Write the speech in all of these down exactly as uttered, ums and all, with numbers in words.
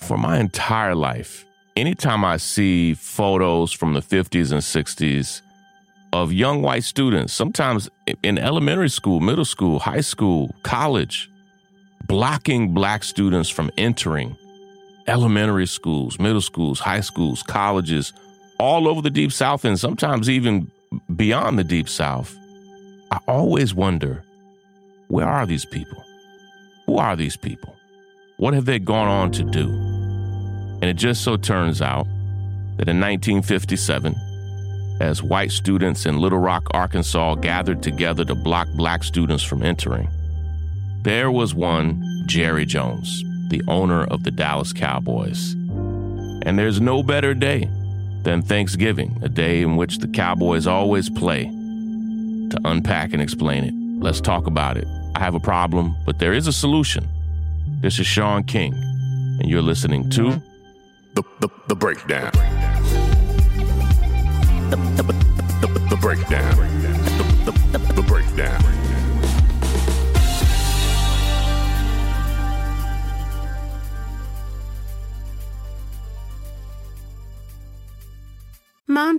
For my entire life, anytime I see photos from the fifties and sixties, of young white students, sometimes in elementary school, middle school, high school, college, blocking black students from entering elementary schools, middle schools, high schools, colleges, all over the Deep South, and sometimes even beyond the Deep South. I always wonder, where are these people? Who are these people? What have they gone on to do? And it just so turns out that in nineteen fifty-seven, as white students in Little Rock, Arkansas gathered together to block black students from entering, there was one Jerry Jones, the owner of the Dallas Cowboys. And there's no better day than Thanksgiving, a day in which the Cowboys always play. To unpack and explain it, let's talk about it. I have a problem, but there is a solution. This is Shaun King, and you're listening to The, the, the Breakdown. The, the, the, the, the breakdown. The, the, the, the breakdown. Mom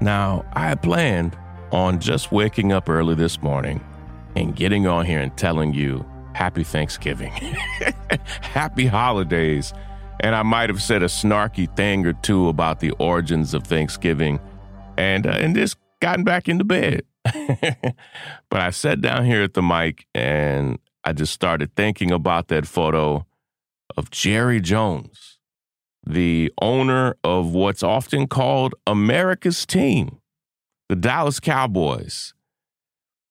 Now, I had planned on just waking up early this morning and getting on here and telling you happy Thanksgiving, happy holidays. And I might have said a snarky thing or two about the origins of Thanksgiving and, uh, and just gotten back into bed. But I sat down here at the mic and I just started thinking about that photo of Jerry Jones, the owner of what's often called America's Team, the Dallas Cowboys,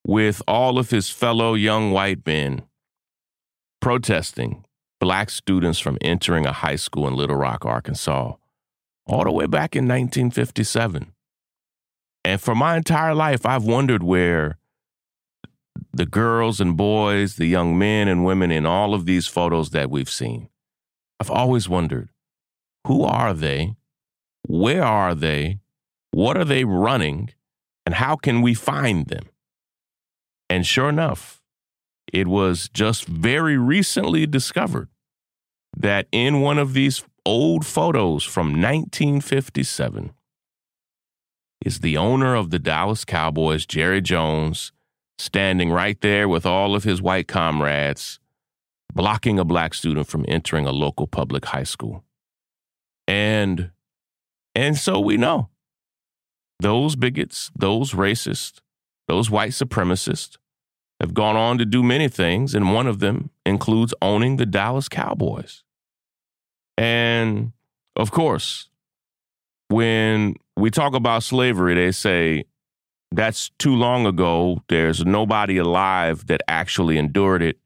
with all of his fellow young white men protesting black students from entering a high school in Little Rock, Arkansas, all the way back in nineteen fifty-seven. And for my entire life, I've wondered where the girls and boys, the young men and women in all of these photos that we've seen, I've always wondered, who are they? Where are they? What are they running? And how can we find them? And sure enough, it was just very recently discovered that in one of these old photos from nineteen fifty-seven is the owner of the Dallas Cowboys, Jerry Jones, standing right there with all of his white comrades, blocking a black student from entering a local public high school. And and so we know those bigots, those racists, those white supremacists have gone on to do many things. And one of them includes owning the Dallas Cowboys. And of course, when we talk about slavery, they say that's too long ago. There's nobody alive that actually endured it.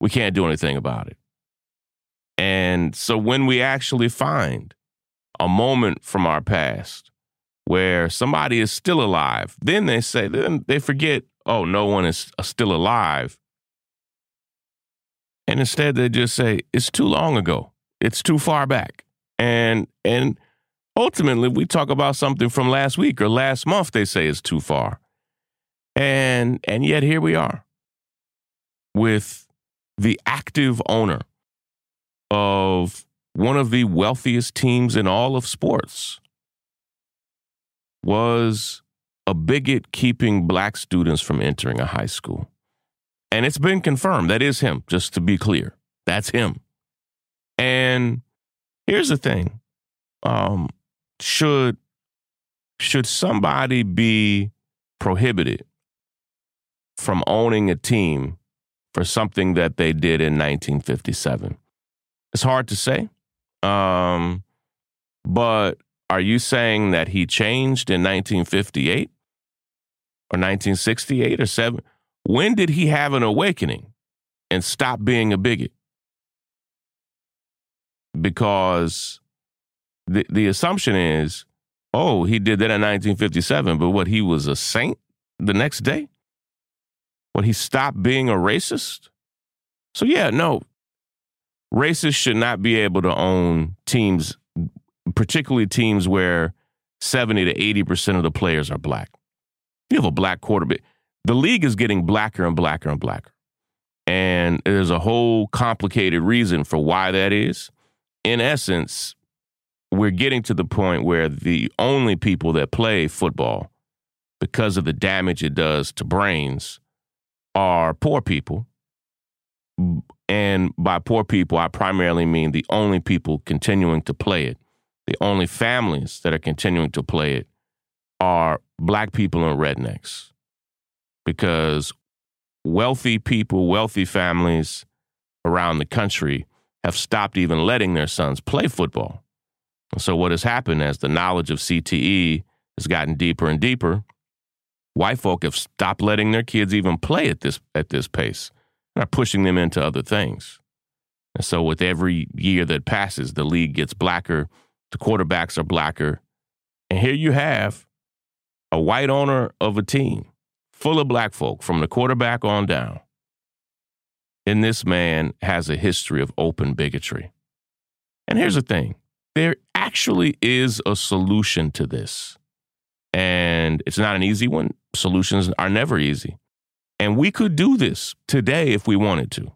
We can't do anything about it. And so when we actually find a moment from our past where somebody is still alive, then they say, then they forget, oh, no one is still alive. And instead they just say, it's too long ago. It's too far back. And and ultimately we talk about something from last week or last month they say is too far. And and yet here we are with the active owner of one of the wealthiest teams in all of sports was a bigot keeping black students from entering a high school. And it's been confirmed. That is him, just to be clear. That's him. And here's the thing. Um, should, should somebody be prohibited from owning a team for something that they did in nineteen fifty-seven? It's hard to say. Um, but are you saying that he changed in nineteen fifty-eight or nineteen sixty-eight or seven? When did he have an awakening and stop being a bigot? Because the the assumption is, oh, he did that in nineteen fifty-seven, but what, he was a saint the next day? What, he stopped being a racist? So yeah, no, racists should not be able to own teams, particularly teams where seventy to eighty percent of the players are black. You have a black quarterback. The league is getting blacker and blacker and blacker. And there's a whole complicated reason for why that is. In essence, we're getting to the point where the only people that play football, because of the damage it does to brains, are poor people. And by poor people, I primarily mean the only people continuing to play it, the only families that are continuing to play it, are black people and rednecks. Because wealthy people, wealthy families around the country have stopped even letting their sons play football. And so what has happened as the knowledge of C T E has gotten deeper and deeper, white folk have stopped letting their kids even play at this at this pace and are pushing them into other things. And so with every year that passes, the league gets blacker, the quarterbacks are blacker. And here you have a white owner of a team full of black folk from the quarterback on down. And this man has a history of open bigotry. And here's the thing. There actually is a solution to this. And it's not an easy one. Solutions are never easy. And we could do this today if we wanted to.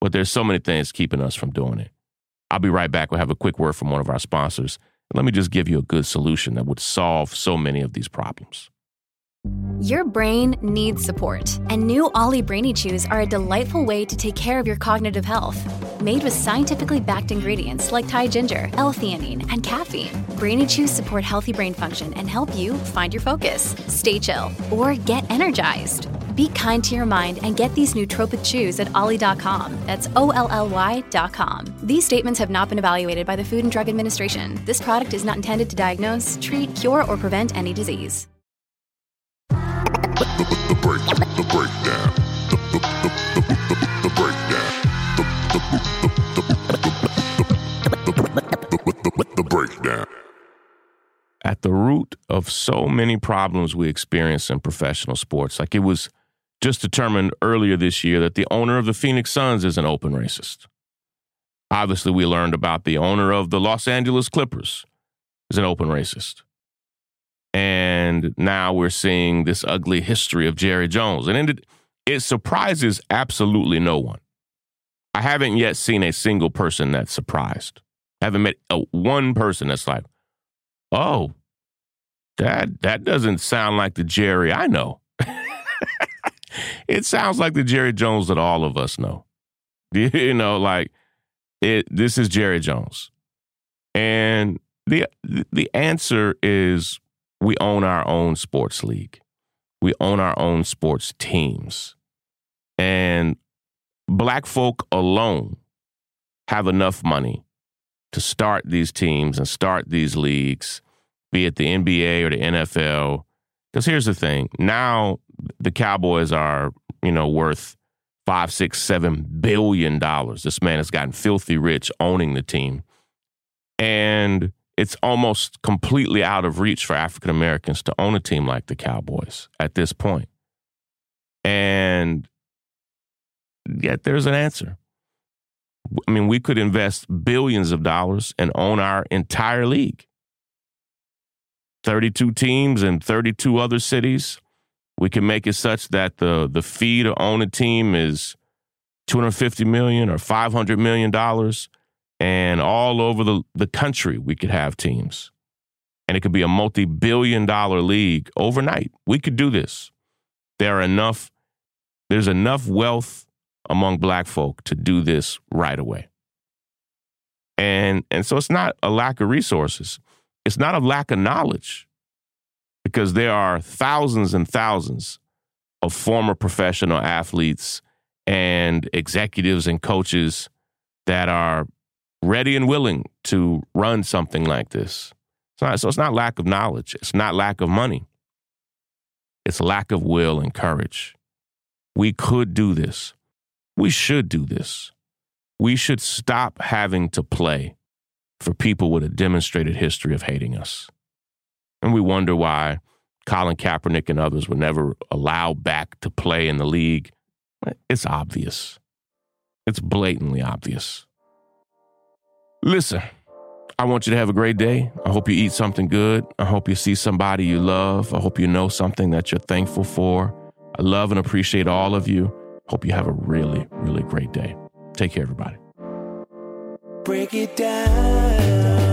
But there's so many things keeping us from doing it. I'll be right back. We'll have a quick word from one of our sponsors. Let me just give you a good solution that would solve so many of these problems. Your brain needs support, and new Ollie Brainy Chews are a delightful way to take care of your cognitive health. Made with scientifically backed ingredients like Thai ginger, L-theanine, and caffeine, Brainy Chews support healthy brain function and help you find your focus, stay chill, or get energized. Be kind to your mind and get these nootropic chews at ollie dot com. That's O L L Y dot com. These statements have not been evaluated by the Food and Drug Administration. This product is not intended to diagnose, treat, cure, or prevent any disease. The break, the breakdown. The, the, the, the, the breakdown. The, the, the, the, the, the, the breakdown. At the root of so many problems we experience in professional sports, like it was just determined earlier this year that the owner of the Phoenix Suns is an open racist. Obviously, we learned about the owner of the Los Angeles Clippers is an open racist. And now we're seeing this ugly history of Jerry Jones. And it, it surprises absolutely no one. I haven't yet seen a single person that's surprised. I haven't met a, one person that's like, oh, that, that doesn't sound like the Jerry I know. It sounds like the Jerry Jones that all of us know. You know, like, it, this is Jerry Jones. And the the answer is, we own our own sports league. We own our own sports teams. And black folk alone have enough money to start these teams and start these leagues, be it the N B A or the N F L. Because here's the thing. Now the Cowboys are, you know, worth five, six, seven billion dollars. This man has gotten filthy rich owning the team. And it's almost completely out of reach for African Americans to own a team like the Cowboys at this point. And yet there's an answer. I mean, we could invest billions of dollars and own our entire league. thirty-two teams and thirty-two other cities. We can make it such that the the fee to own a team is two hundred fifty million dollars or five hundred million dollars. And all over the, the country, we could have teams. And it could be a multi-billion dollar league overnight. We could do this. There are enough, there's enough wealth among black folk to do this right away. And, and so it's not a lack of resources. It's not a lack of knowledge, because there are thousands and thousands of former professional athletes and executives and coaches that are ready and willing to run something like this. It's not, so it's not lack of knowledge. It's not lack of money. It's lack of will and courage. We could do this. We should do this. We should stop having to play for people with a demonstrated history of hating us. And we wonder why Colin Kaepernick and others were never allowed back to play in the league. It's obvious. It's blatantly obvious. Listen, I want you to have a great day. I hope you eat something good. I hope you see somebody you love. I hope you know something that you're thankful for. I love and appreciate all of you. Hope you have a really, really great day. Take care, everybody. Break it down.